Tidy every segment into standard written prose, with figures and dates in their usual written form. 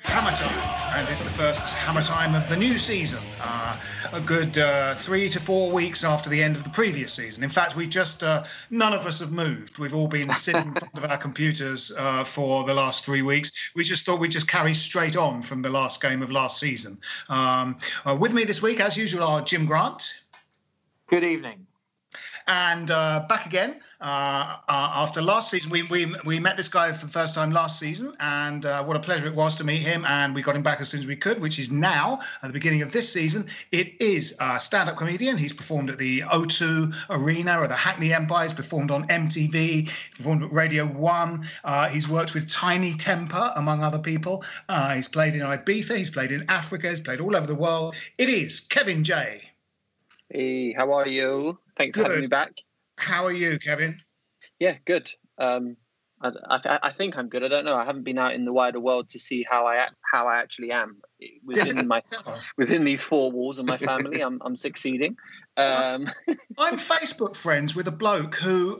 Hammer Time, and it's the first Hammer Time of the new season, a good 3 to 4 weeks after the end of the previous season. In fact, we just, none of us have moved. We've all been sitting in front of our computers for the last 3 weeks. We just thought we'd just carry straight on from the last game of last season. With me this week, as usual, are Jim Grant. Good evening. And back again. After last season, we met this guy for the first time last season, and what a pleasure it was to meet him, and we got him back as soon as we could, which is now, at the beginning of this season. It is a stand-up comedian. He's performed at the O2 Arena or the Hackney Empire. He's performed on MTV, he's performed at Radio 1. He's worked with Tiny Temper, among other people. He's played in Ibiza, he's played in Africa, he's played all over the world. It is Kevin J. Hey, how are you? Thanks for having me back. How are you, Kevin? Yeah, good. I think I'm good. I don't know. I haven't been out in the wider world to see how I actually am within within these four walls of my family. I'm succeeding. I'm Facebook friends with a bloke who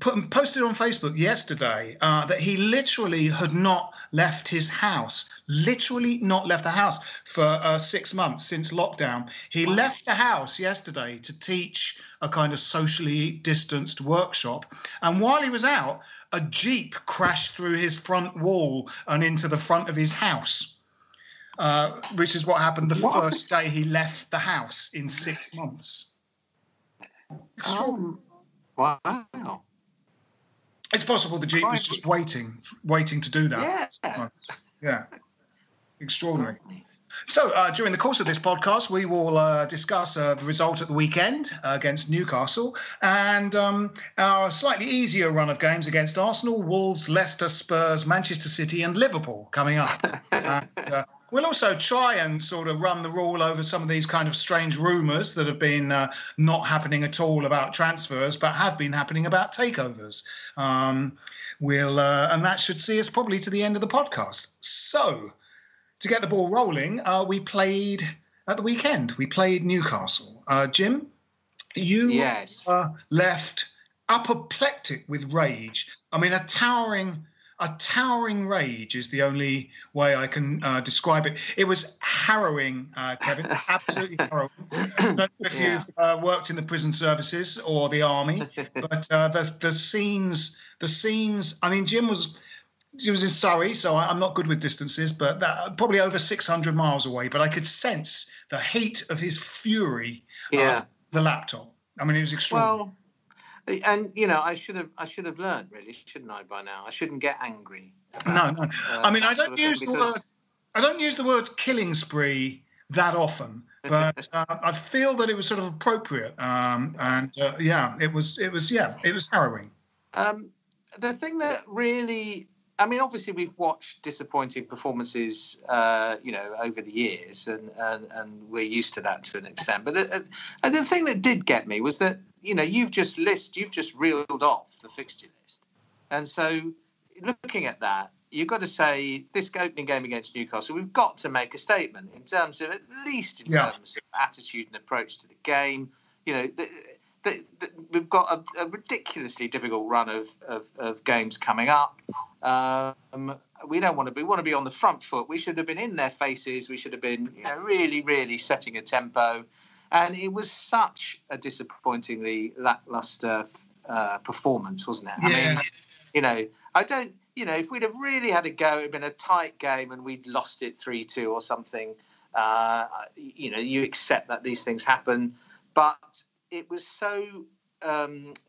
posted on Facebook yesterday that he literally had not left his house. Literally not left the house for 6 months since lockdown. He left the house yesterday to teach a kind of socially distanced workshop. And while he was out, a jeep crashed through his front wall and into the front of his house, which is what happened the first day he left the house in 6 months. Wow. It's possible the jeep was just waiting to do that. Yeah. Extraordinary. So, during the course of this podcast, we will discuss the result at the weekend against Newcastle and our slightly easier run of games against Arsenal, Wolves, Leicester, Spurs, Manchester City and Liverpool coming up. And, we'll also try and sort of run the rule over some of these kind of strange rumours that have been not happening at all about transfers, but have been happening about takeovers. And that should see us probably to the end of the podcast. So, to get the ball rolling, we played at the weekend. We played Newcastle. Jim, you left apoplectic with rage. I mean, a towering rage is the only way I can describe it. It was harrowing, Kevin, absolutely harrowing. I don't know if you've worked in the prison services or the army, but the scenes. I mean, Jim was. She was in Surrey, so I'm not good with distances, but probably over 600 miles away. But I could sense the heat of his fury of the laptop. I mean, it was extraordinary. Well, and you know, I should have learned, really, shouldn't I? By now, I shouldn't get angry. No. I mean, I don't use the words killing spree that often, but I feel that it was sort of appropriate. It was harrowing. The thing that really, I mean, obviously we've watched disappointing performances, over the years, and we're used to that to an extent. But the thing that did get me was that, you've just reeled off the fixture list. And so looking at that, you've got to say this opening game against Newcastle, we've got to make a statement at least in terms of attitude and approach to the game. We've got a ridiculously difficult run of games coming up. We want to be on the front foot. We should have been in their faces. We should have been really, really setting a tempo. And it was such a disappointingly lackluster performance, wasn't it? Yeah. I mean, if we'd have really had a go, it'd been a tight game and we'd lost it 3-2 or something. You accept that these things happen, but it was so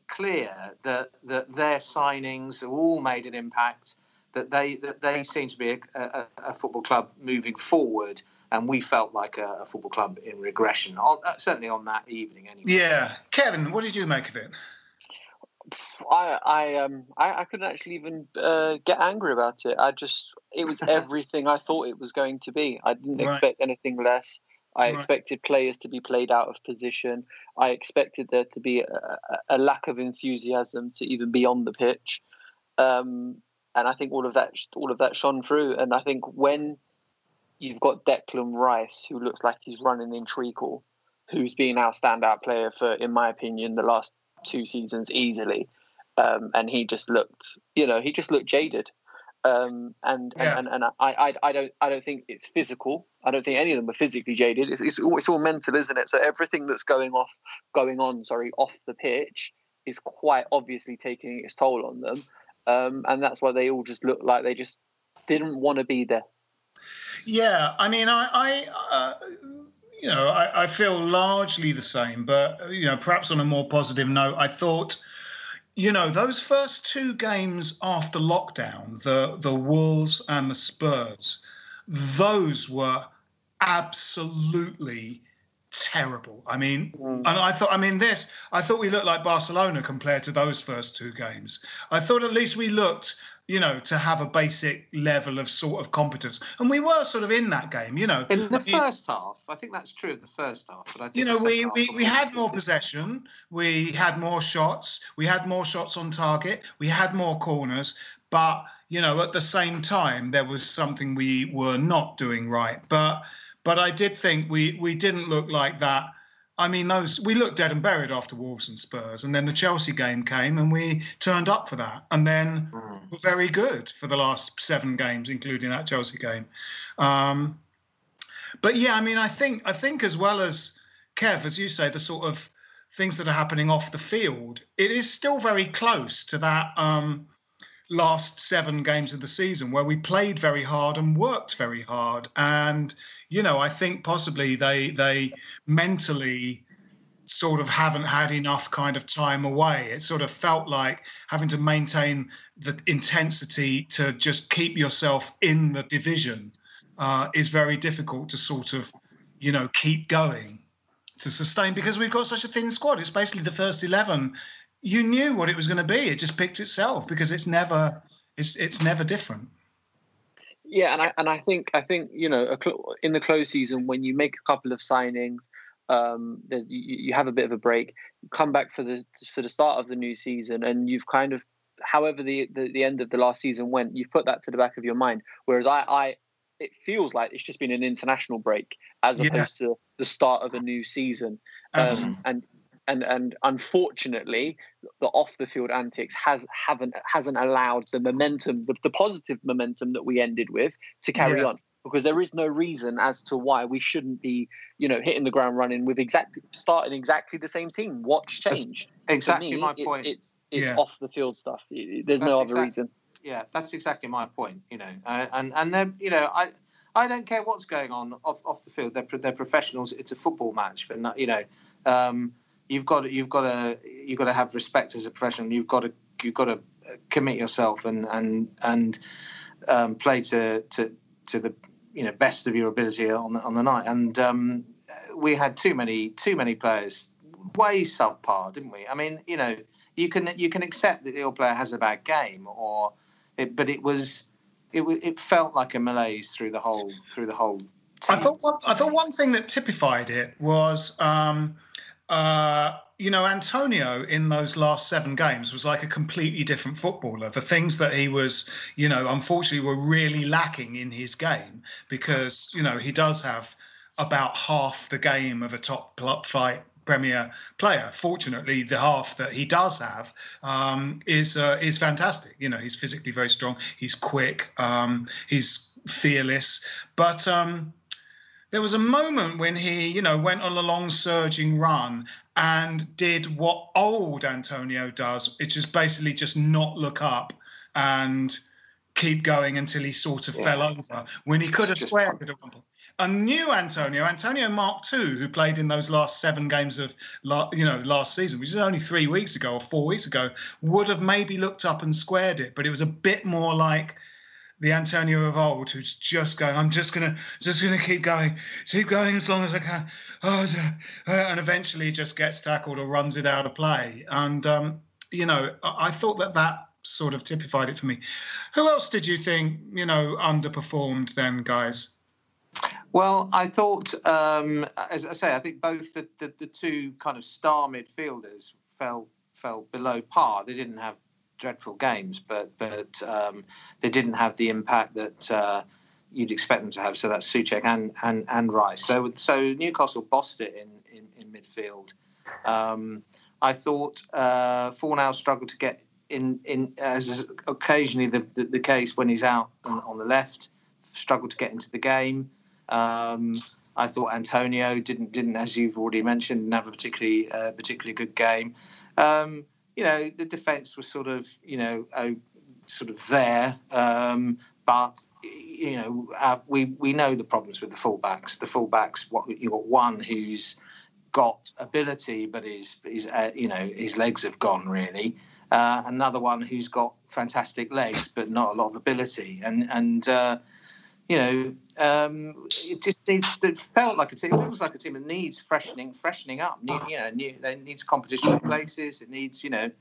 clear that their signings have all made an impact, that they seem to be a football club moving forward, and we felt like a football club in regression, certainly on that evening anyway. Yeah. Kevin, what did you make of it? I couldn't actually even get angry about it. It was everything I thought it was going to be. I didn't expect anything less. I expected players to be played out of position. I expected there to be a lack of enthusiasm to even be on the pitch, and I think all of that shone through. And I think when you've got Declan Rice, who looks like he's running in treacle, who's been our standout player for, in my opinion, the last 2 seasons easily, and he just looked, jaded. I don't think it's physical. I don't think any of them are physically jaded. It's all mental, isn't it? So everything that's going on off the pitch is quite obviously taking its toll on them, and that's why they all just look like they just didn't want to be there. Yeah, I mean, I feel largely the same, but perhaps on a more positive note, I thought, those first 2 games after lockdown, the Wolves and the Spurs, those were absolutely terrible. I mean, and I thought we looked like Barcelona compared to those first 2 games. I thought at least we looked, to have a basic level of sort of competence. And we were sort of in that game, In the first half. I think that's true of the first half. But I think we had more possession. We had more shots. We had more shots on target. We had more corners. But, at the same time, there was something we were not doing right. But I did think we didn't look like that. I mean, we looked dead and buried after Wolves and Spurs, and then the Chelsea game came and we turned up for that, and then were very good for the last 7 games, including that Chelsea game. I think as well as, Kev, as you say, the sort of things that are happening off the field, it is still very close to that last 7 games of the season where we played very hard and worked very hard, and I think possibly they mentally sort of haven't had enough kind of time away. It sort of felt like having to maintain the intensity to just keep yourself in the division is very difficult to sort of, keep going, to sustain, because we've got such a thin squad. It's basically the first 11. You knew what it was going to be. It just picked itself because it's never different. Yeah, and I think in the close season, when you make a couple of signings, you have a bit of a break. You come back for the start of the new season, and you've kind of, however the end of the last season went, you've put that to the back of your mind. Whereas it feels like it's just been an international break as opposed to the start of a new season. And unfortunately, the off-the-field antics hasn't allowed the momentum, the positive momentum that we ended with, to carry on, because there is no reason as to why we shouldn't be, hitting the ground running with starting exactly the same team. What's changed? That's exactly my point. It's off-the-field stuff. There's no other reason. Yeah, that's exactly my point. I don't care what's going on off the field. They're professionals. It's a football match. You've got to have respect as a professional. You've got to commit yourself and play to the best of your ability on the night. And we had too many players way subpar, didn't we? I mean, you can accept that your player has a bad game, but it felt like a malaise through the whole. Team. I thought one thing that typified it was. Antonio in those last 7 games was like a completely different footballer. The things that he was, unfortunately were really lacking in his game because, he does have about half the game of a top-flight Premier player. Fortunately, the half that he does have is fantastic. He's physically very strong. He's quick. He's fearless. But... there was a moment when he, went on a long surging run and did what old Antonio does, which is basically just not look up and keep going until he sort of fell over when he could have squared it at one point. A new Antonio Mark II, who played in those last 7 games of, last season, which is only 3 weeks ago or 4 weeks ago, would have maybe looked up and squared it. But it was a bit more like the Antonio of old, who's just going, I'm just gonna keep going as long as I can, and eventually just gets tackled or runs it out of play. And I thought that sort of typified it for me. Who else did you think underperformed then, guys? Well, I thought, as I say, I think both the two kind of star midfielders fell below par. They didn't have dreadful games, but they didn't have the impact that you'd expect them to have. So that's Souček and Rice. So Newcastle bossed it in midfield. I thought Fornals struggled to get in as is occasionally the case when he's out on the left. Struggled to get into the game. I thought Antonio didn't, as you've already mentioned, have a particularly good game. The defence was sort of there, but we know the problems with the fullbacks. The fullbacks, you've got one who's got ability, but his legs have gone really. Another one who's got fantastic legs, but not a lot of ability. It just needs. It felt like a team. It feels like a team that needs freshening up. It needs competition for places. It needs the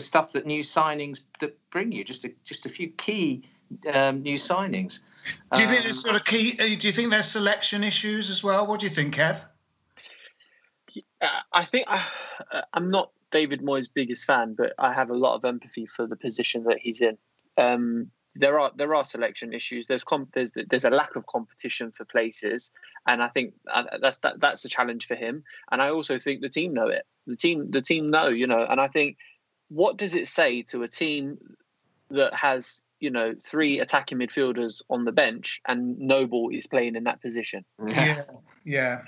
stuff that new signings that bring you. Just a few key new signings. Do you think there's sort of key? Do you think there's selection issues as well? What do you think, Kev? I think I'm not David Moyes' biggest fan, but I have a lot of empathy for the position that he's in. There are selection issues. There's a lack of competition for places, and I think that's a challenge for him. And I also think the team know it. The team know, And I think, what does it say to a team that has 3 attacking midfielders on the bench and Noble is playing in that position? Yeah.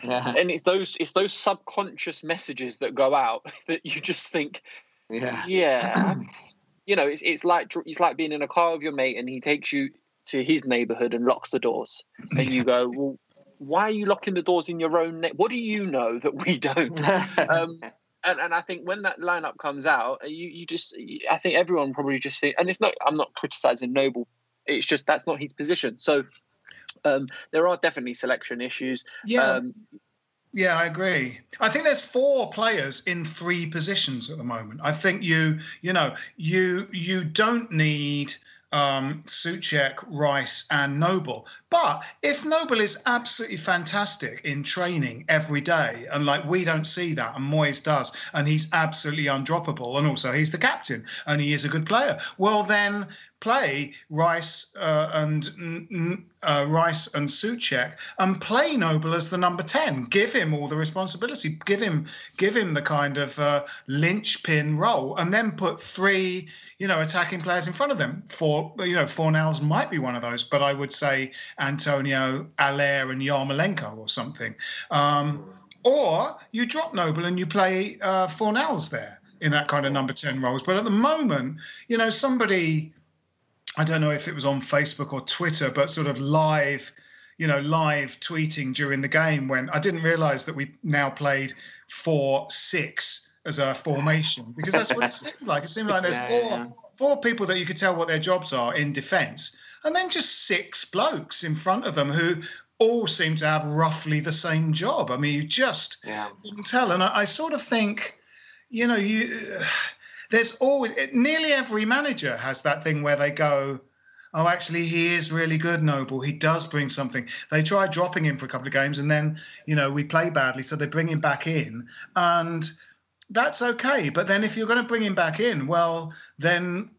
And it's those subconscious messages that go out that you just think, it's like being in a car with your mate and he takes you to his neighbourhood and locks the doors. And you go, well, why are you locking the doors in your own what do you know that we don't? And I think when that lineup comes out, I think everyone probably just thinks, and I'm not criticising Noble. It's just that's not his position. So there are definitely selection issues. Yeah, I agree. I think there's 4 players in 3 positions at the moment. I think you don't need Souček, Rice and Noble. But if Noble is absolutely fantastic in training every day, and we don't see that, and Moyes does, and he's absolutely undroppable, and also he's the captain, and he is a good player, well then play Rice and Souček and play Noble as the number 10. Give him all the responsibility. Give him the kind of linchpin role, and then put 3, attacking players in front of them. Fornals might be one of those, but I would say Antonio, Allaire, and Yarmolenko or something. Or you drop Noble and you play Fornals there in that kind of number 10 roles. But at the moment, somebody. I don't know if it was on Facebook or Twitter, but sort of live tweeting during the game when I didn't realise that we now played 4-6 as a formation, because that's what it seemed like. It seemed like there's four people that you could tell what their jobs are in defence. and then just six blokes in front of them who all seem to have roughly the same job. I mean, you just couldn't tell. And I sort of think, you know, there's always, nearly every manager has that thing where they go, oh, actually, he is really good, Noble. He does bring something. They try dropping him for a couple of games and then, you know, we play badly, so they bring him back in. And that's okay. But then if you're going to bring him back in, well, then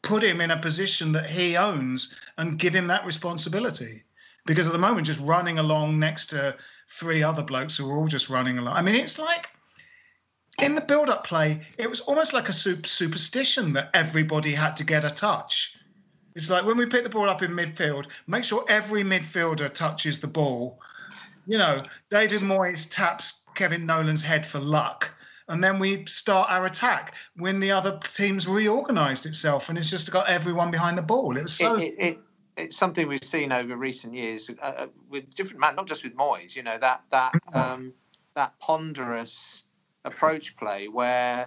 put him in a position that he owns and give him that responsibility. Because at the moment, just running along next to three other blokes who are all just running along. I mean, it's like, in the build-up play, it was almost like a superstition that everybody had to get a touch. It's like when we pick the ball up in midfield, make sure every midfielder touches the ball. You know, David Moyes taps Kevin Nolan's head for luck. And then we start our attack when the other team's reorganised itself and it's just got everyone behind the ball. It was so... It's something we've seen over recent years with different men, not just with Moyes, you know, that ponderous approach play where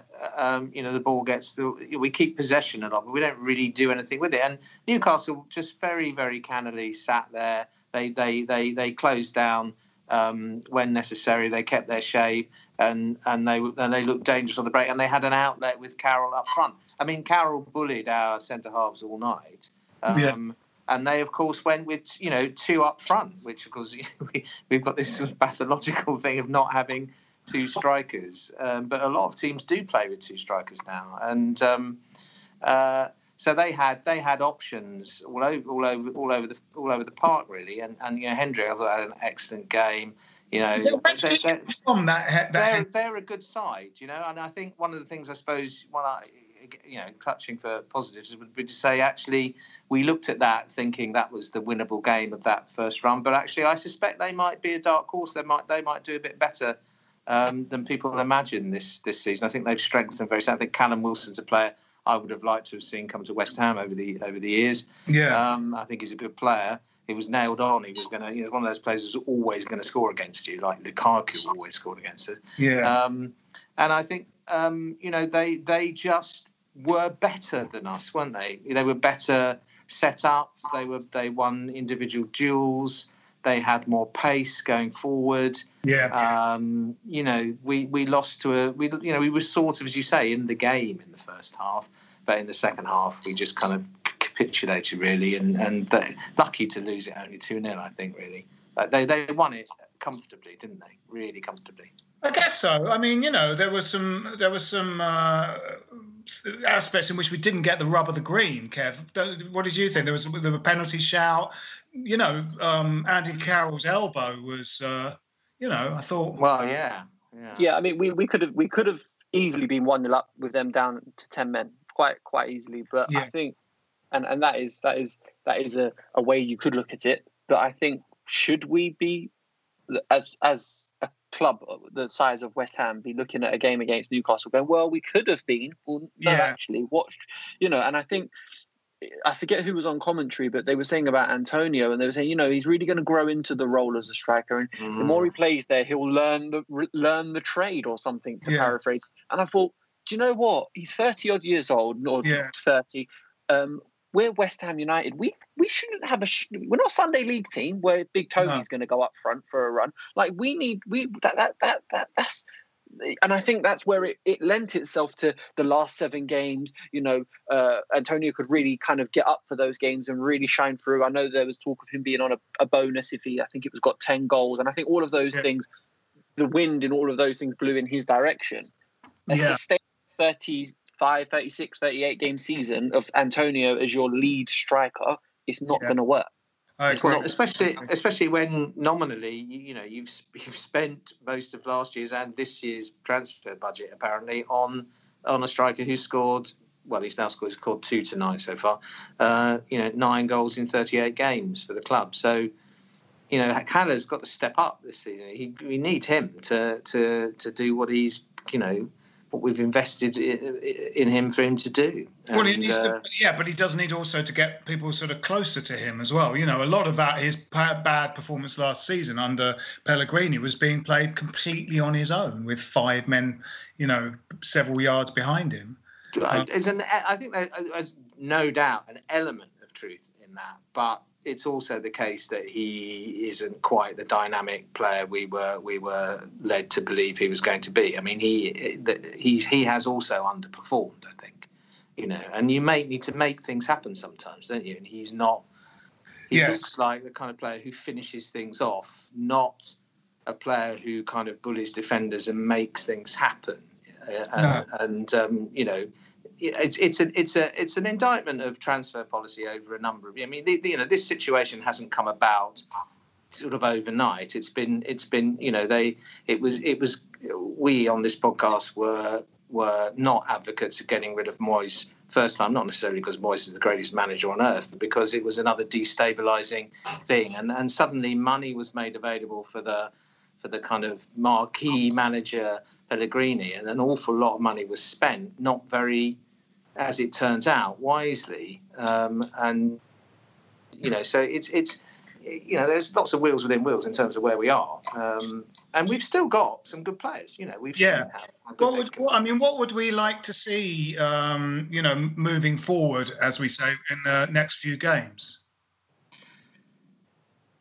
you know, the ball gets we keep possession a lot, but we don't really do anything with it. And Newcastle just very, very cannily sat there. They closed down when necessary. They kept their shape and they looked dangerous on the break. And they had an outlet with Carroll up front. I mean, Carroll bullied our centre halves all night. And they, of course, went with, you know, two up front, which, of course, we've got this sort of pathological thing of not having two strikers. But a lot of teams do play with two strikers now. And so they had options all over the park, really. And you know, Hendrick, I thought, had an excellent game. You know, they're a good side, you know. And I think one of the things, I suppose, you know, clutching for positives would be to say, actually, we looked at that thinking that was the winnable game of that first run. But actually, I suspect they might be a dark horse. They might do a bit better than people imagine this season. I think they've strengthened very sound. I think Callum Wilson's a player I would have liked to have seen come to West Ham over the years. Yeah, I think he's a good player. He was nailed on. He was going to, you know, one of those players who's always going to score against you, like Lukaku always scored against us. Yeah, and I think you know, they just were better than us, weren't they? They were better set up. They won individual duels. They had more pace going forward. Yeah. You know, we lost to we were sort of, as you say, in the game in the first half, but in the second half we just kind of capitulated, really, and lucky to lose it only 2-0, I think, really. They won it comfortably, didn't they? Really comfortably. I guess so. I mean, you know, there were some aspects in which we didn't get the rub of the green, Kev. What did you think? There was a penalty shout. You know, Andy Carroll's elbow was, you know, I thought... Well, yeah. Yeah, I mean, we could have easily been 1-0 up with them down to 10 men quite easily. But I think, and that is a way you could look at it. But I think, should we be, as a club the size of West Ham, be looking at a game against Newcastle going, well, we could have been, well, no, actually, what, you know? And I think, I forget who was on commentary, but they were saying about Antonio, and they were saying, you know, he's really going to grow into the role as a striker, and the more he plays there, he'll learn the trade or something, to paraphrase. And I thought, do you know what? He's 30 odd years old, or 30. We're West Ham United. We shouldn't have we're not a Sunday League team where Big Tony's going to go up front for a run. Like, that's. And I think that's where it lent itself to the last seven games. You know, Antonio could really kind of get up for those games and really shine through. I know there was talk of him being on a bonus if he got 10 goals. And I think all of those things, the wind and all of those things blew in his direction. A sustained 35, 36, 38 game season of Antonio as your lead striker is not going to work. Well, especially when nominally, you know, you've spent most of last year's and this year's transfer budget apparently on a striker who scored. Well, he's scored two tonight so far. You know, 9 goals in 38 games for the club. So, you know, Haller's got to step up this season. We need him to do what he's, you know, what we've invested in him for him to do. Well, he needs but he does need also to get people sort of closer to him as well. You know, a lot of that, his bad performance last season under Pellegrini was being played completely on his own with 5 men, you know, several yards behind him. I think there's no doubt an element of truth in than that, but it's also the case that he isn't quite the dynamic player we were led to believe he was going to be. I mean, he has also underperformed, I think, you know. And you need to make things happen sometimes, don't you? And he's not. He looks like the kind of player who finishes things off, not a player who kind of bullies defenders and makes things happen. You know, it's an indictment of transfer policy over a number of years. I mean, this situation hasn't come about sort of overnight. It's been you know, we on this podcast were not advocates of getting rid of Moyes first time, not necessarily because Moyes is the greatest manager on earth, but because it was another destabilising thing, and suddenly money was made available for the kind of marquee manager Pellegrini, and an awful lot of money was spent, not very, as it turns out, wisely. And you know, so it's you know, there's lots of wheels within wheels in terms of where we are, and we've still got some good players. You know, we've what would we like to see? You know, moving forward, as we say, in the next few games,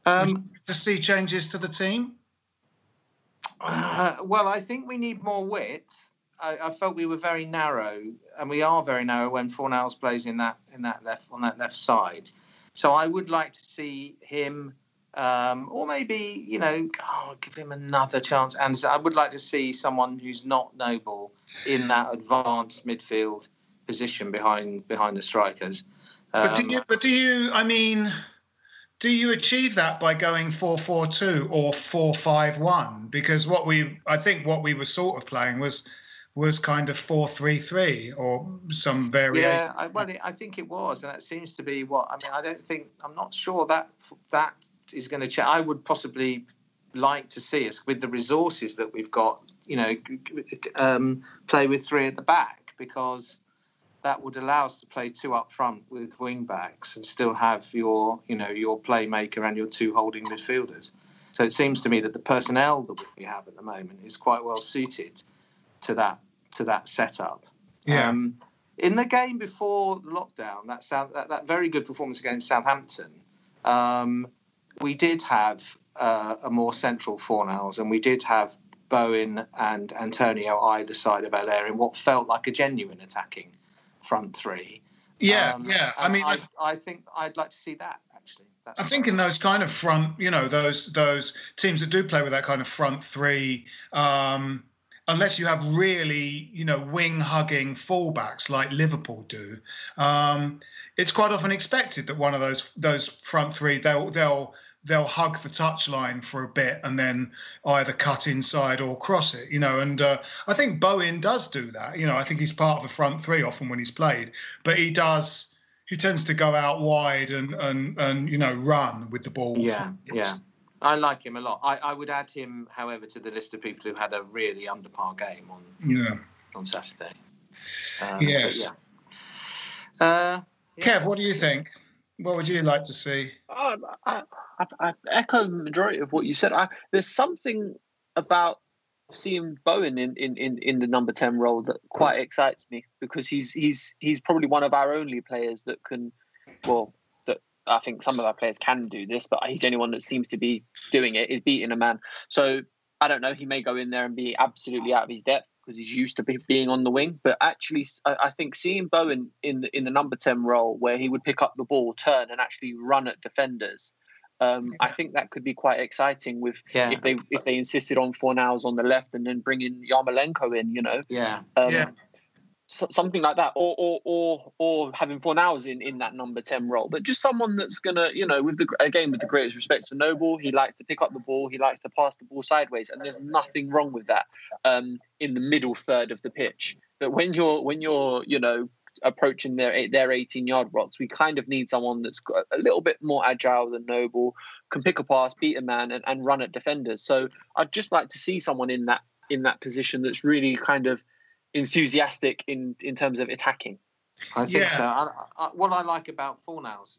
to see changes to the team. Well, I think we need more width. I felt we were very narrow, and we are very narrow when Fornals plays on that left side. So I would like to see him, or maybe, you know, give him another chance. And I would like to see someone who's not Noble in that advanced midfield position behind the strikers. Do you achieve that by going 4-4-2 or 4-5-1? Because I think what we were sort of playing was kind of 4-3-3 or some variation. Yeah, I think it was, and that seems to be what. I mean, I'm not sure that is going to change. I would possibly like to see us, with the resources that we've got, you know, play with three at the back, because that would allow us to play two up front with wing backs and still have your playmaker and your two holding midfielders. So it seems to me that the personnel that we have at the moment is quite well suited to that setup. Yeah. In the game before lockdown, that very good performance against Southampton, we did have a more central Fornals, and we did have Bowen and Antonio either side of Allaire in what felt like a genuine attacking front three. I mean, I think I'd like to see that, actually. I think in those kind of front, you know, those teams that do play with that kind of front three, unless you have really, you know, wing-hugging fullbacks like Liverpool do, it's quite often expected that one of those front three, they'll hug the touchline for a bit and then either cut inside or cross it, you know. And I think Bowen does do that. You know, I think he's part of a front three often when he's played, but he tends to go out wide and you know, run with the ball. Yeah. I like him a lot. I would add him, however, to the list of people who had a really under-par game on Saturday. Yes. Yeah. Kev, what do you think? What would you like to see? I echo the majority of what you said. There's something about seeing Bowen in the number 10 role that quite excites me, because he's probably one of our only players that can. Well, that I think some of our players can do this, but he's the only one that seems to be doing it. Is beating a man. So I don't know. He may go in there and be absolutely out of his depth because he's used to being on the wing. But actually, I think seeing Bowen in the number 10 role, where he would pick up the ball, turn, and actually run at defenders. I think that could be quite exciting if they insisted on Fornals on the left and then bringing Yarmolenko in, you know. Yeah. So, something like that, or having Fornals in that number 10 role, but just someone that's gonna, you know, with the greatest respect to Noble, he likes to pick up the ball, he likes to pass the ball sideways, and there's nothing wrong with that. In the middle third of the pitch, but when you're you know, approaching their 18-yard box, we kind of need someone that's got a little bit more agile than Noble, can pick a pass, beat a man, and run at defenders. So I'd just like to see someone in that position that's really kind of enthusiastic in terms of attacking. I think so. What I like about Fornals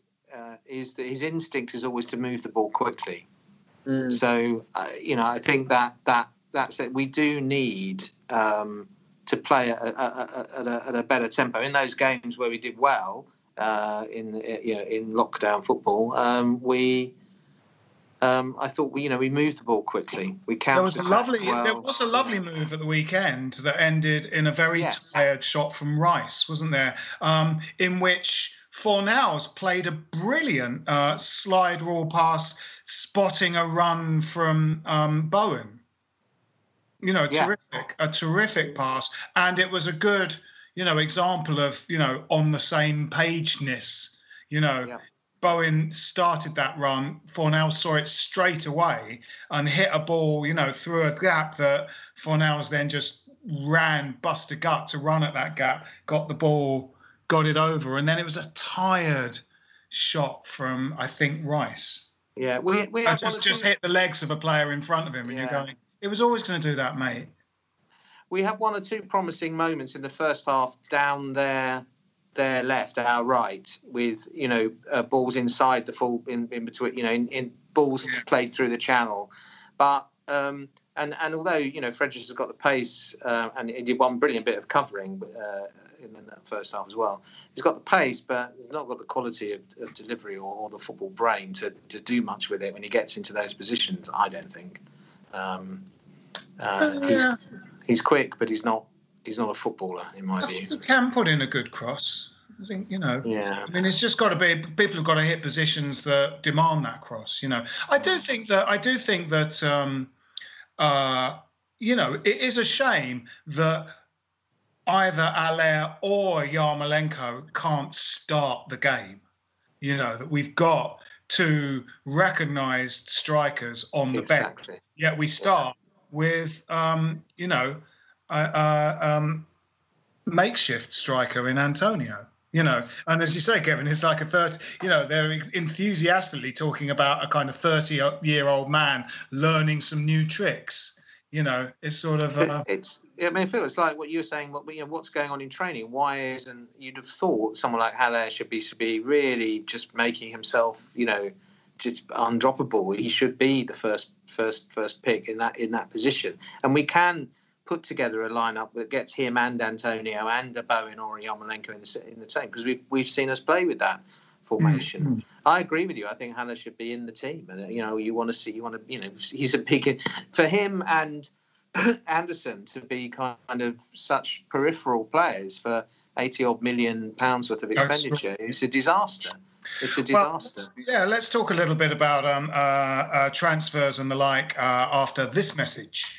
is that his instinct is always to move the ball quickly. So you know, I think that's it. We do need to play at a better tempo. In those games where we did well, in lockdown football, I thought we moved the ball quickly. We counted. There was a lovely move at the weekend that ended in a very tired shot from Rice, wasn't there? In which Fornals played a brilliant slide roll pass, spotting a run from Bowen. A terrific pass, and it was a good, example of, on the same pageness. Bowen started that run. Fornals saw it straight away and hit a ball, through a gap that Fornals then just ran, bust a gut to run at that gap, got the ball, got it over, and then it was a tired shot from, I think, Rice. Yeah, we just hit the legs of a player in front of him, and you're going, it was always going to do that, mate. We had one or two promising moments in the first half down their left, our right, with balls inside the full in between, in balls played through the channel. But and although Frederick has got the pace, and he did one brilliant bit of covering in that first half as well. He's got the pace, but he's not got the quality of delivery or the football brain to do much with it when he gets into those positions. I don't think. He's quick, but he's not a footballer in my view. He can put in a good cross. I think I mean, it's just got to be people have got to hit positions that demand that cross. I do think that it is a shame that either Allaire or Yarmolenko can't start the game. That we've got two recognised strikers on the bench. Yet we start with, makeshift striker in Antonio. And as you say, Kevin, it's like a 30. They're enthusiastically talking about a kind of 30-year-old man learning some new tricks. It's sort of. It's like what you were saying. What's going on in training? Why isn't you'd have thought someone like Haller should be really just making himself, just undroppable. He should be the first pick in that position. And we can put together a lineup that gets him and Antonio and a Bowen or a Yarmolenko in the team, because we've seen us play with that formation. Mm-hmm. I agree with you. I think Haller should be in the team, and he's a big for him and Anderson to be kind of such peripheral players for £80 odd million worth of expenditure. It's a disaster. Let's talk a little bit about transfers and the like after this message.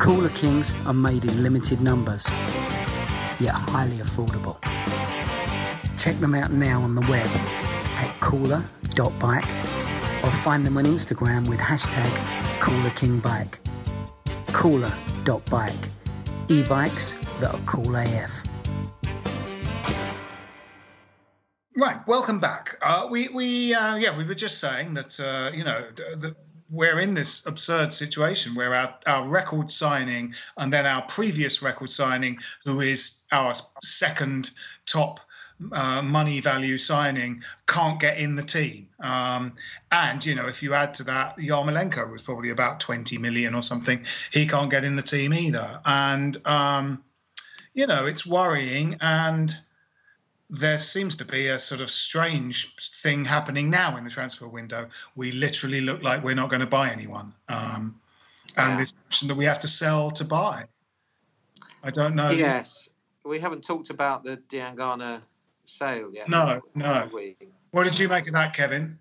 Cooler Kings are made in limited numbers, yet highly affordable. Check them out now on the web at cooler.bike or find them on Instagram with hashtag CoolerKingBike. Cooler.bike. E-bikes that are cool AF. Right, welcome back. We were just saying that, we're in this absurd situation where our record signing and then our previous record signing, who is our second top money value signing, can't get in the team. If you add to that, Yarmolenko was probably about 20 million or something. He can't get in the team either. And, it's worrying. And there seems to be a sort of strange thing happening now in the transfer window. We literally look like we're not going to buy anyone. And it's that we have to sell to buy. I don't know. Yes. We haven't talked about the Diangana sale yet. No. What did you make of that, Kevin?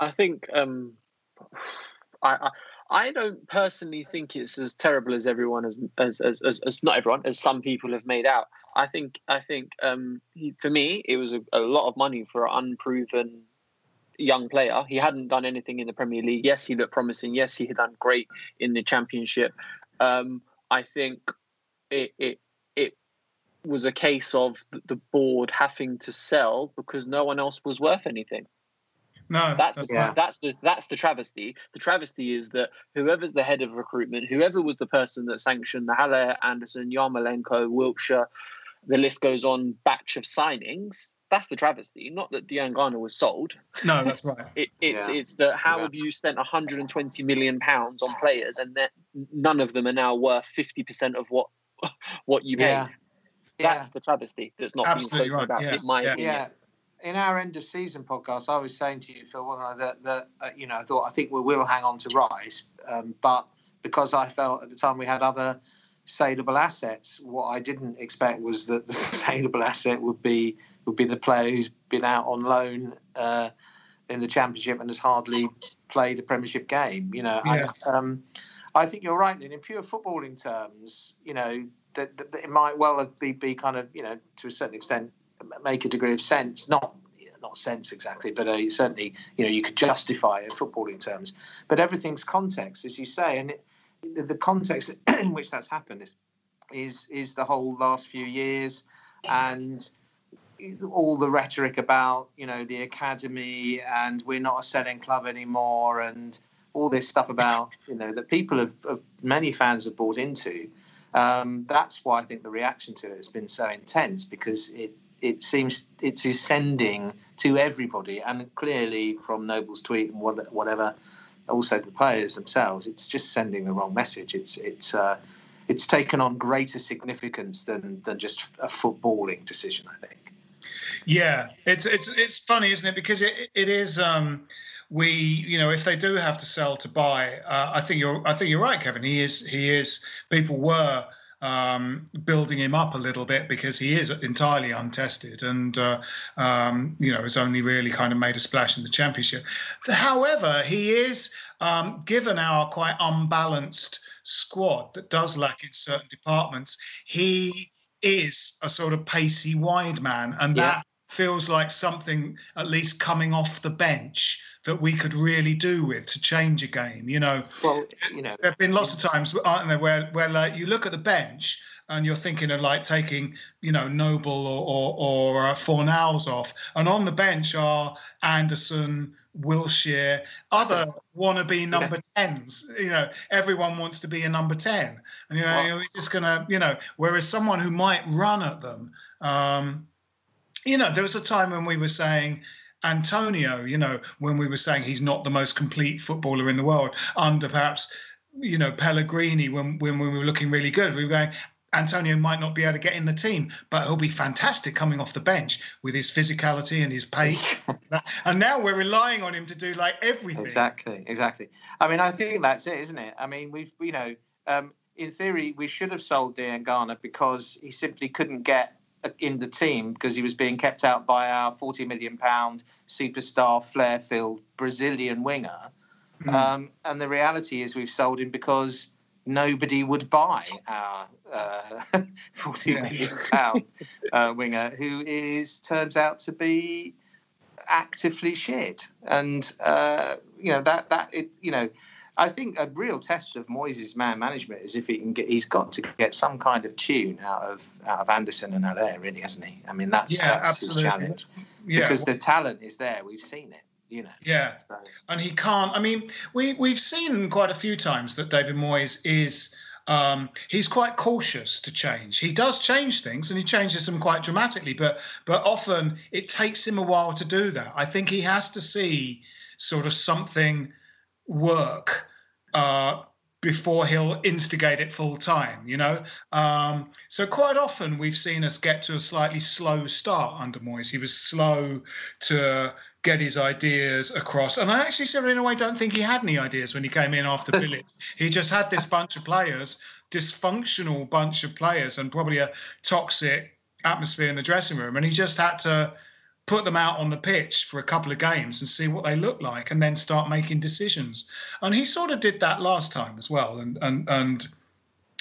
I think I don't personally think it's as terrible as everyone as not everyone as some people have made out. I think for me it was a lot of money for an unproven young player. He hadn't done anything in the Premier League. Yes, he looked promising. Yes, he had done great in the Championship. I think it was a case of the board having to sell because no one else was worth anything. No, that's the travesty. The travesty is that whoever's the head of recruitment, whoever was the person that sanctioned the Haller, Anderson, Yarmolenko, Wiltshire, the list goes on, batch of signings. That's the travesty. Not that Diangana was sold. No, that's right. It's that how have you spent £120 million on players and that none of them are now worth 50% of what you paid. That's the travesty that's not being spoken about. Yeah. In my opinion. In our end of season podcast, I was saying to you, Phil, wasn't I, I think we will hang on to Rice, but because I felt at the time we had other saleable assets, what I didn't expect was that the saleable asset would be the player who's been out on loan in the Championship and has hardly played a Premiership game. I think you're right, Lynn. In pure footballing terms, that it might well be kind of, to a certain extent, make a degree of sense, not sense exactly, but certainly you could justify it in footballing terms. But everything's context, as you say, and the context in which that's happened is the whole last few years and all the rhetoric about the academy and we're not a selling club anymore and all this stuff about that people have many fans have bought into. That's why I think the reaction to it has been so intense, because it seems it's ascending to everybody, and clearly from Noble's tweet and whatever, also the players themselves, it's just sending the wrong message. It's taken on greater significance than just a footballing decision, I think. Yeah, it's funny, isn't it? Because it is. If they do have to sell to buy, I think you're right, Kevin. He is. People were. Building him up a little bit because he is entirely untested and, has only really kind of made a splash in the Championship. However, he is, given our quite unbalanced squad that does lack in certain departments, he is a sort of pacey wide man. And that feels like something at least coming off the bench that we could really do with to change a game. There have been lots of times, aren't there, where like, you look at the bench and you're thinking of like taking, Noble or Fornals off, and on the bench are Anderson, Wiltshire, other wannabe number 10s. Everyone wants to be a number 10, and you're just gonna, whereas someone who might run at them, there was a time when we were saying. Antonio, when we were saying he's not the most complete footballer in the world, under perhaps, Pellegrini, when we were looking really good, we were going, Antonio might not be able to get in the team, but he'll be fantastic coming off the bench with his physicality and his pace. And now we're relying on him to do like everything. Exactly. I mean, I think that's it, isn't it? I mean, we've, in theory, we should have sold Diangana because he simply couldn't get in the team because he was being kept out by our £40 million superstar flair-filled Brazilian winger. And the reality is we've sold him because nobody would buy our £40 million winger, who turns out to be actively shit. And, I think a real test of Moyes' man management is if he's got to get some kind of tune out of Anderson and Allaire, really, hasn't he? I mean, that's his challenge. Yeah. Because the talent is there. We've seen it, Yeah. So. And he can't. I mean, we've seen quite a few times that David Moyes is... he's quite cautious to change. He does change things, and he changes them quite dramatically, but often it takes him a while to do that. I think he has to see sort of something... work before he'll instigate it full time, So quite often we've seen us get to a slightly slow start under Moyes. He was slow to get his ideas across. And I actually said, in a way, don't think he had any ideas when he came in after Bilic. He just had this bunch of players, dysfunctional bunch of players, and probably a toxic atmosphere in the dressing room. And he just had to put them out on the pitch for a couple of games and see what they look like, and then start making decisions. And he sort of did that last time as well. And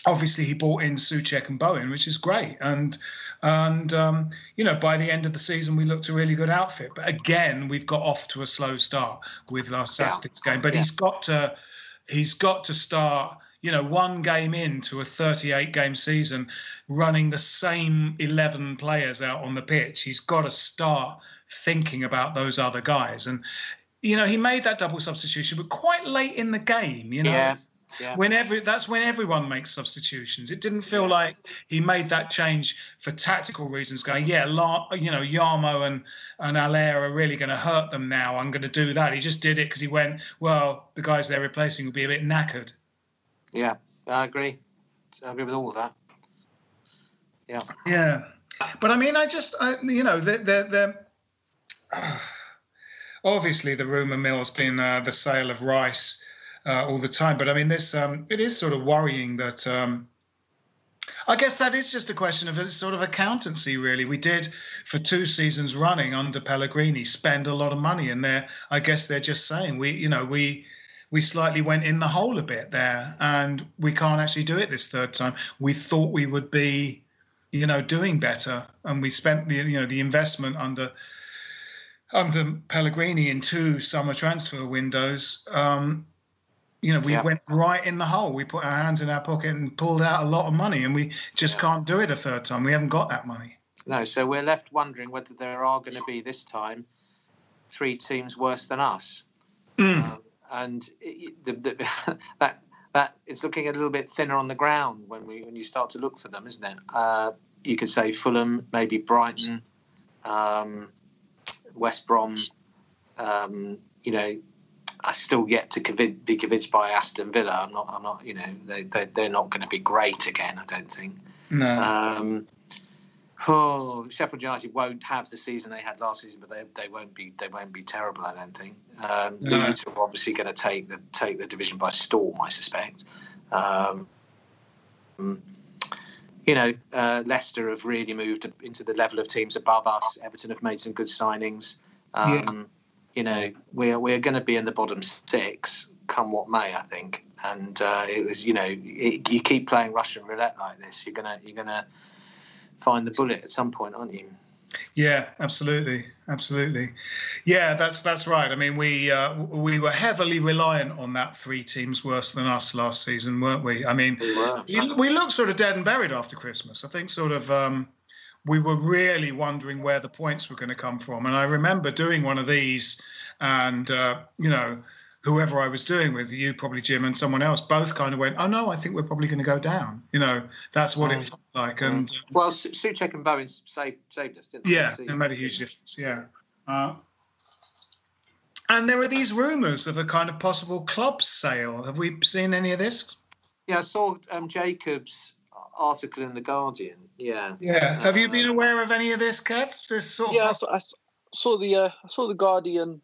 obviously he brought in Souček and Bowen, which is great. And And, you know, by the end of the season, we looked a really good outfit. But again, we've got off to a slow start with last Saturday's game. But he's got to start, you know, one game into a 38-game season, running the same 11 players out on the pitch. He's got to start thinking about those other guys. And, you know, he made that double substitution, but quite late in the game, you know. Yeah. Yeah. That's when everyone makes substitutions. It didn't feel like he made that change for tactical reasons, going, Yarmo and Allaire are really going to hurt them now. I'm going to do that. He just did it because he went, well, the guys they're replacing will be a bit knackered. Yeah, I agree. I agree with all of that. Yeah. Yeah. But, I mean, obviously the rumour mill's been the sale of Rice all the time. But I mean, this it is sort of worrying that I guess that is just a question of sort of accountancy, really. We did, for two seasons running under Pellegrini, spend a lot of money, and I guess they're just saying we slightly went in the hole a bit there, and we can't actually do it this third time. We thought we would be, you know, doing better, and we spent the investment under Pellegrini in two summer transfer windows. We went right in the hole. We put our hands in our pocket and pulled out a lot of money, and we just can't do it a third time. We haven't got that money. No, so we're left wondering whether there are going to be, this time, three teams worse than us. Mm. And it's looking a little bit thinner on the ground when you start to look for them, isn't it? You could say Fulham, maybe Brighton, West Brom, I still yet to be convinced by Aston Villa. I'm not. You know, they're not going to be great again, I don't think. No. Sheffield United won't have the season they had last season, but they won't be terrible, I don't think. Leeds are obviously going to take the division by storm, I suspect. Leicester have really moved into the level of teams above us. Everton have made some good signings. You know, we're going to be in the bottom six, come what may, I think. And you keep playing Russian roulette like this, you're gonna find the bullet at some point, aren't you? Yeah, absolutely. Yeah, that's right. I mean, we were heavily reliant on that three teams worse than us last season, weren't we? I mean, we looked sort of dead and buried after Christmas. I think sort of. We were really wondering where the points were going to come from. And I remember doing one of these and, whoever I was doing with, you probably, Jim, and someone else, both kind of went, oh, no, I think we're probably going to go down. You know, that's what it felt like. And well, Souček and Bowen saved us, didn't they? Yeah, it made a huge difference, yeah. And there are these rumours of a kind of possible club sale. Have we seen any of this? Yeah, I saw Jacob's article in The Guardian. Yeah. Have you been aware of any of this, Kev? I saw the Guardian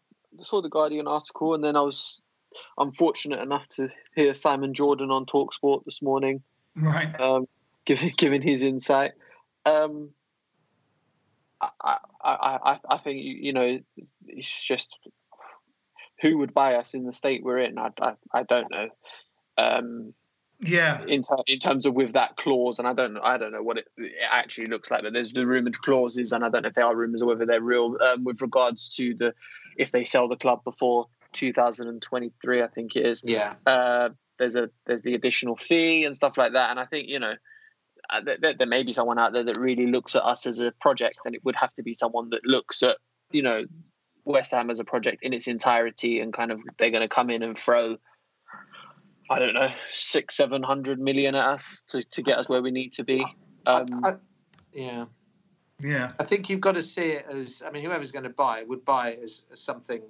article, and then I was unfortunate enough to hear Simon Jordan on TalkSport this morning, right? Giving his insight. I think it's just who would buy us in the state we're in. I don't know. Yeah, in terms of with that clause, and I don't know what it actually looks like. But there's the rumoured clauses, and I don't know if they are rumours or whether they're real. With regards to if they sell the club before 2023, I think it is. Yeah, there's the additional fee and stuff like that. And I think there may be someone out there that really looks at us as a project, and it would have to be someone that looks at West Ham as a project in its entirety, and kind of they're going to come in and throw, I don't know, 600-700 million at us to get us where we need to be. I think you've got to see it as, I mean, whoever's going to buy would buy it as something,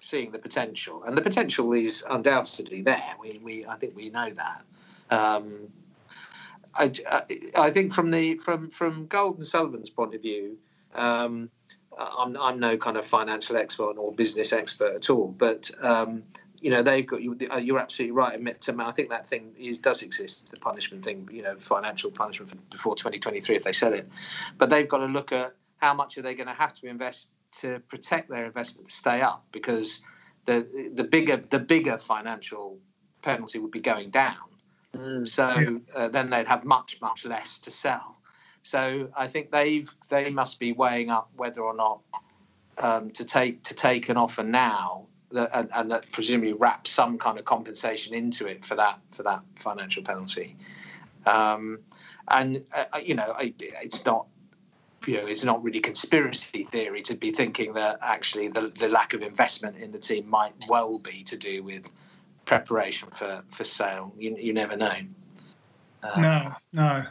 seeing the potential, and the potential is undoubtedly there. I think we know that. I think from Golden Sullivan's point of view, I'm no kind of financial expert or business expert at all, but. They've got. You're absolutely right. I think that thing does exist. The punishment thing, financial punishment before 2023 if they sell it. But they've got to look at how much are they going to have to invest to protect their investment to stay up, because the bigger financial penalty would be going down. So then they'd have much less to sell. So I think they must be weighing up whether or not to take an offer now, and that presumably wraps some kind of compensation into it for that financial penalty. It's not really conspiracy theory to be thinking that actually the lack of investment in the team might well be to do with preparation for sale. You never know. No.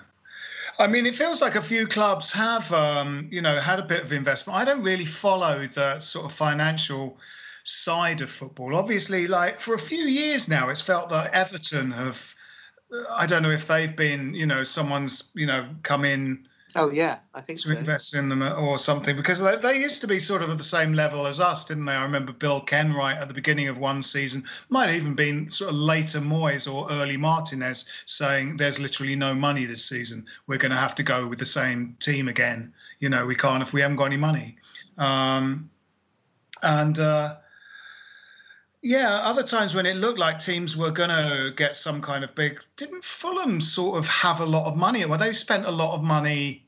I mean, it feels like a few clubs have, had a bit of investment. I don't really follow the sort of financial side of football. Obviously, like for a few years now, it's felt that Everton have. I don't know if they've been, someone's, come in. Oh yeah, I think to invest in them or something, because they used to be sort of at the same level as us, didn't they? I remember Bill Kenwright at the beginning of one season, might have even been sort of later Moyes or early Martinez, saying there's literally no money this season. We're going to have to go with the same team again. We can't if we haven't got any money. Other times when it looked like teams were going to get some kind of big... Didn't Fulham sort of have a lot of money? Well, they spent a lot of money...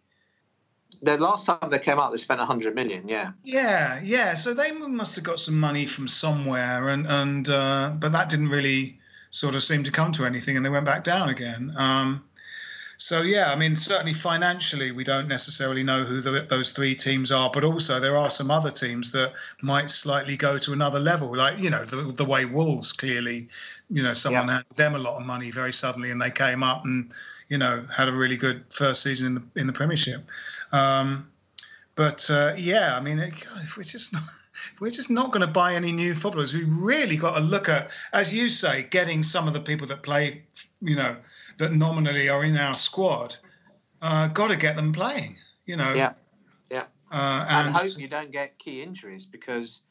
The last time they came up, they spent 100 million, yeah. Yeah. So they must have got some money from somewhere, and but that didn't really sort of seem to come to anything, and they went back down again. Certainly financially, we don't necessarily know who those three teams are, but also there are some other teams that might slightly go to another level, like, the way Wolves clearly, someone handed them a lot of money very suddenly, and they came up and, had a really good first season in the Premiership. We're just not going to buy any new footballers. We've really got to look at, as you say, getting some of the people that play, that nominally are in our squad, got to get them playing, Yeah. And hope you don't get key injuries, because,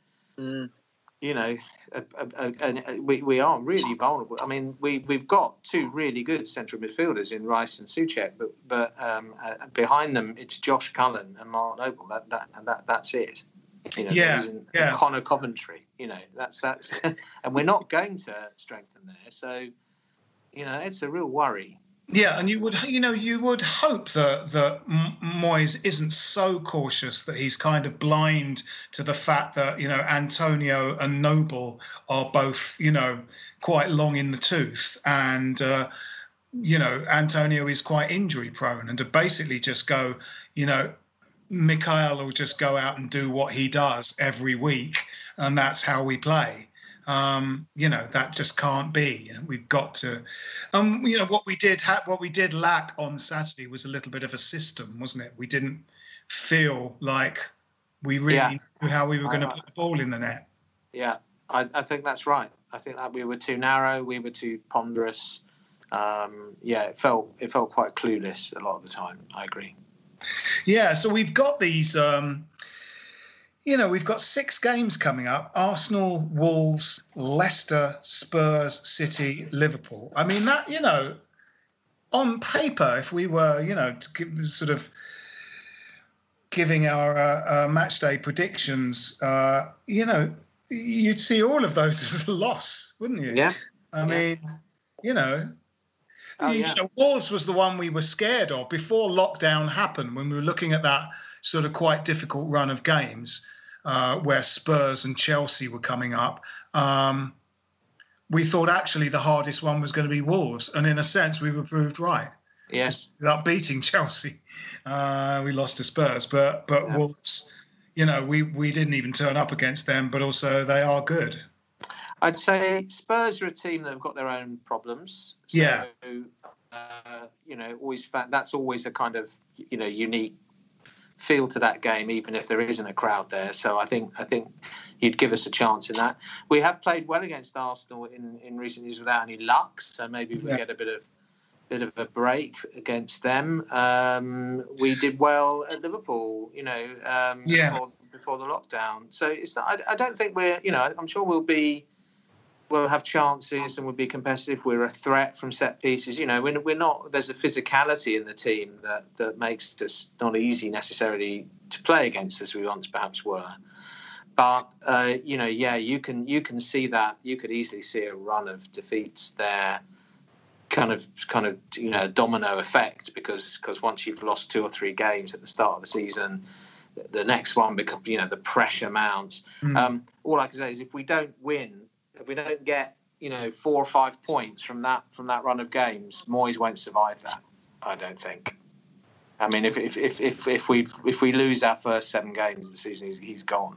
we are really vulnerable. I mean, we've got two really good central midfielders in Rice and Souček, but behind them it's Josh Cullen and Mark Noble. That's it. And Connor Coventry. That's and we're not going to strengthen there, so. It's a real worry. Yeah, and you would hope that Moyes isn't so cautious that he's kind of blind to the fact that, Antonio and Noble are both, quite long in the tooth. And, Antonio is quite injury prone. And to basically just go, Mikhail will just go out and do what he does every week. And that's how we play. That just can't be. We've got to. What we did lack on Saturday was a little bit of a system, wasn't it? We didn't feel like we really knew how we were going to put the ball in the net. Yeah, I think that's right. I think that we were too narrow, we were too ponderous. It felt quite clueless a lot of the time. I agree. Yeah, so we've got these. We've got 6 games coming up: Arsenal, Wolves, Leicester, Spurs, City, Liverpool. I mean, that, on paper, if we were, giving our match day predictions, you'd see all of those as a loss, wouldn't you? Yeah. I mean. Oh, yeah. Wolves was the one we were scared of before lockdown happened, when we were looking at that sort of quite difficult run of games. Where Spurs and Chelsea were coming up, we thought actually the hardest one was going to be Wolves, and in a sense we were proved right. Yes, without beating Chelsea, we lost to Spurs, but Wolves, we didn't even turn up against them, but also they are good. I'd say Spurs are a team that have got their own problems. So, yeah, that's always a kind of unique feel to that game, even if there isn't a crowd there. So I think you'd give us a chance in that. We have played well against Arsenal in recent years without any luck, so maybe we get a bit of a break against them. We did well at Liverpool, before the lockdown. So it's not, I don't think we're, I'm sure we'll have chances and we'll be competitive. We're a threat from set pieces. We're not. There's a physicality in the team that makes us not easy necessarily to play against as we once perhaps were. But you can see that. You could easily see a run of defeats there kind of you know, domino effect, because once you've lost two or three games at the start of the season, the next one, because you know the pressure mounts. All I can say is if we don't win, if we don't get 4 or 5 points from that run of games, Moyes won't survive that, I don't think. I mean, if we lose our first 7 games of the season, he's gone.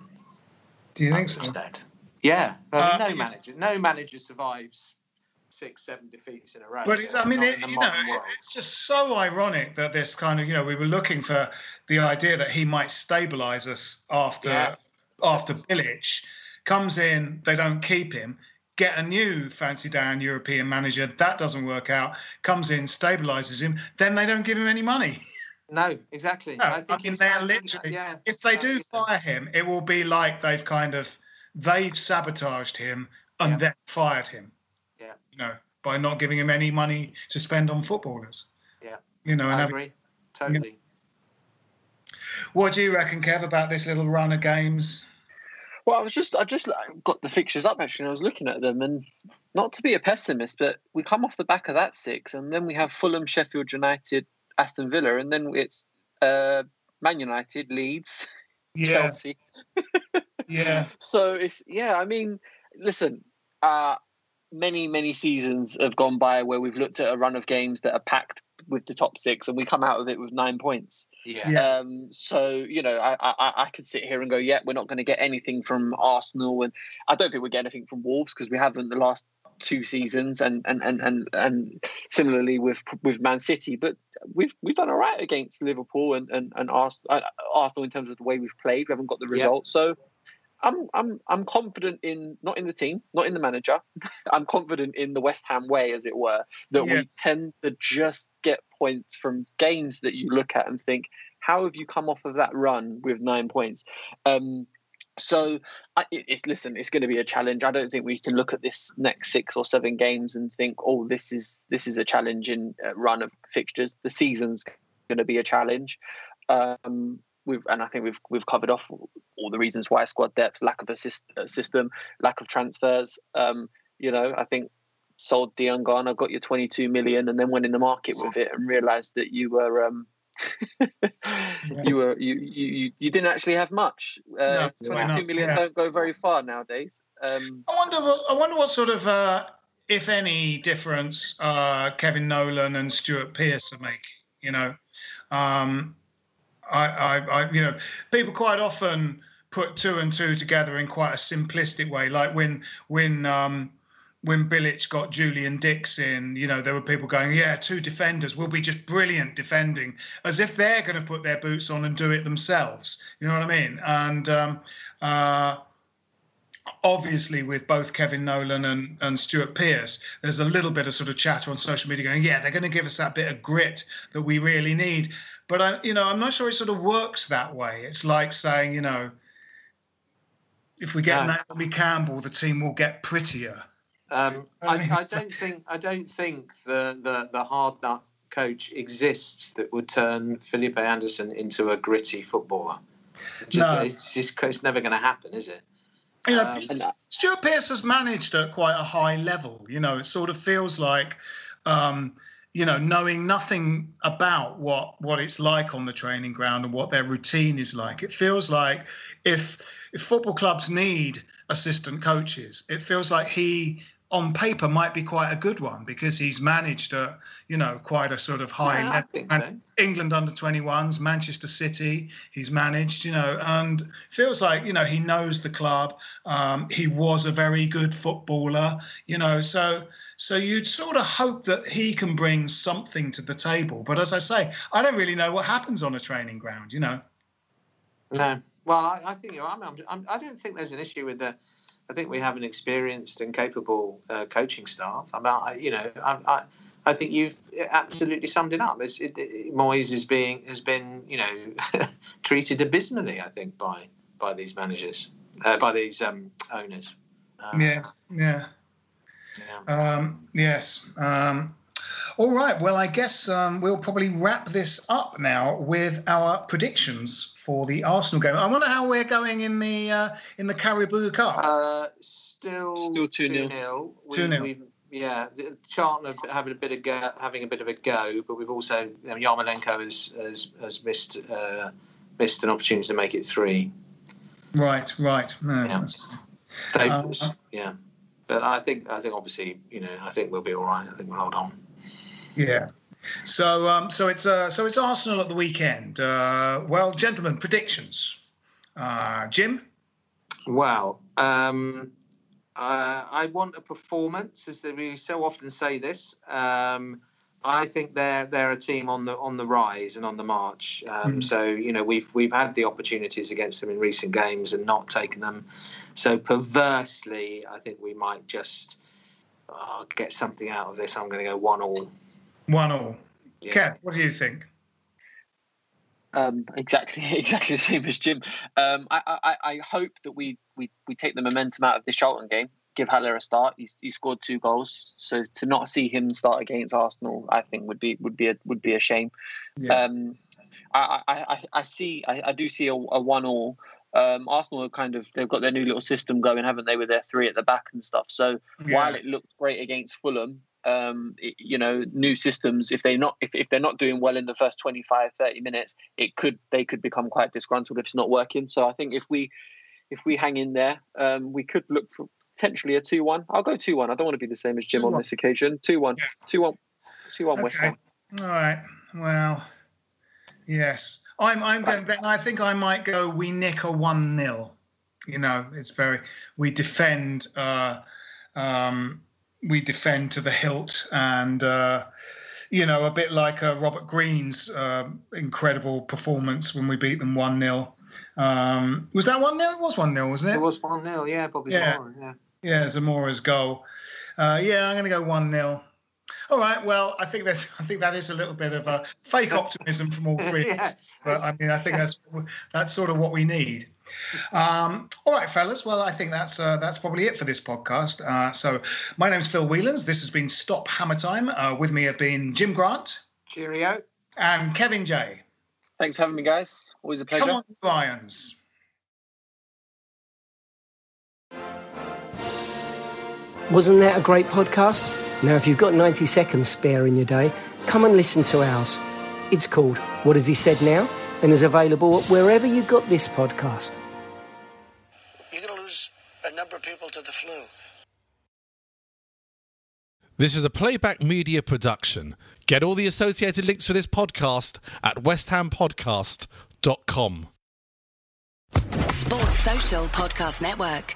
Do you think so? Instead. Yeah, no manager survives 6-7 defeats in a row. But it's, I mean, it's just so ironic that this kind of, we were looking for the idea that he might stabilise us after Bilic comes in, they don't keep him, get a new fancy down European manager, that doesn't work out, comes in, stabilises him, then they don't give him any money. No, exactly. No, I mean, they're literally, if they do fire him, it will be like they've sabotaged him and then fired him. Yeah. By not giving him any money to spend on footballers. Yeah. I agree. Totally. What do you reckon, Kev, about this little run of games? Well, I just got the fixtures up actually, and I was looking at them, and not to be a pessimist, but we come off the back of that 6, and then we have Fulham, Sheffield United, Aston Villa, and then it's Man United, Leeds, Chelsea. Yeah. So it's I mean, listen, many seasons have gone by where we've looked at a run of games that are packed with the top 6, and we come out of it with 9 points. So I could sit here and go, we're not going to get anything from Arsenal, and I don't think we'll get anything from Wolves because we haven't the last 2 seasons, and similarly with Man City. But we've done all right against Liverpool and Arsenal in terms of the way we've played. We haven't got the result, so I'm confident in, not in the team, not in the manager. I'm confident in the West Ham way, as it were, that we tend to just get points from games that you look at and think, how have you come off of that run with 9 points? It's going to be a challenge. I don't think we can look at this next 6 or 7 games and think, oh, this is a challenging run of fixtures. The season's going to be a challenge. I think we've covered off all the reasons why: squad depth, lack of a system, lack of transfers. I think sold Diangana, got your 22 million, and then went in the market with it and realised that you were you didn't actually have much. 22 million don't go very far nowadays. I wonder what sort of, if any, difference Kevin Nolan and Stuart Pearce are making. People quite often put 2 and 2 together in quite a simplistic way. Like when Bilic got Julian Dix in, there were people going, 2 defenders, we'll be just brilliant defending, as if they're going to put their boots on and do it themselves. You know what I mean? And obviously with both Kevin Nolan and Stuart Pearce, there's a little bit of sort of chatter on social media going, they're going to give us that bit of grit that we really need. But, I'm not sure it sort of works that way. It's like saying, if we get Naomi Campbell, the team will get prettier. I don't think the hard nut coach exists that would turn Felipe Anderson into a gritty footballer. It's never going to happen, is it? Stuart Pearce has managed at quite a high level. It sort of feels like... knowing nothing about what it's like on the training ground and what their routine is like. It feels like if football clubs need assistant coaches, it feels like he, on paper, might be quite a good one because he's managed at, quite a sort of high level. I think so. England under-21s, Manchester City, he's managed, and feels like, he knows the club. He was a very good footballer, So you'd sort of hope that he can bring something to the table. But as I say, I don't really know what happens on a training ground, No. Well, I think you're right. I don't think there's an issue with the... I think we have an experienced and capable coaching staff. I think you've absolutely summed it up. Moyes has been, treated abysmally, I think, by these managers, by these owners. All right. Well, I guess we'll probably wrap this up now with our predictions for the Arsenal game. I wonder how we're going in the Caribou Cup. Still 2-0. 2-0. Yeah, Charlton are having a bit of a go, but we've also Yarmolenko has missed an opportunity to make it three. Right. No, yeah. Yeah, but I think obviously I think we'll be all right. I think we'll hold on. Yeah. So it's Arsenal at the weekend. Well, gentlemen, predictions. Jim? Well, I want a performance, as we so often say this. I think they're a team on the rise and on the march. So we've had the opportunities against them in recent games and not taken them. So perversely, I think we might just get something out of this. I'm going to go 1-1. 1-1. Yeah. Kev, what do you think? Exactly the same as Jim. I hope that we take the momentum out of this Charlton game. Give Haller a start. He scored 2 goals, so to not see him start against Arsenal, I think would be a shame. Yeah. I do see a 1-1. Arsenal they've got their new little system going, haven't they, with their 3 at the back and stuff. So while it looked great against Fulham, new systems, if they're not doing well in the first 25-30 minutes, they could become quite disgruntled if it's not working. So I think if we hang in there, we could look for potentially a 2-1. I'll go 2-1. I don't want to be the same as Jim on this occasion. 2-1. 2-1. 2-1. Okay. West Ham. All right. Well, yes. I'm going. Then I think I might go. We nick a 1-0. We defend. We defend to the hilt, and a bit like Robert Greene's incredible performance when we beat them 1-0. Was that 1-0? It was 1-0, wasn't it? It was 1-0, yeah, probably. Yeah, Zamora, yeah. Yeah, Zamora's goal. I'm going to go 1-0. All right. Well, I think that is a little bit of a fake optimism from all three of us. But I think that's sort of what we need. All right, fellas. Well, I think that's probably it for this podcast. So my name's Phil Whelans. This has been Stop Hammer Time. With me have been Jim Grant. Cheerio. And Kevin J. Thanks for having me, guys. Always a pleasure. Come on, you Lions. Wasn't that a great podcast? Now, if you've got 90 seconds spare in your day, come and listen to ours. It's called What Has He Said Now? And is available wherever you got this podcast. You're going to lose a number of people to the flu. This is a Playback Media production. Get all the associated links for this podcast at westhampodcast.com. Sports Social Podcast Network.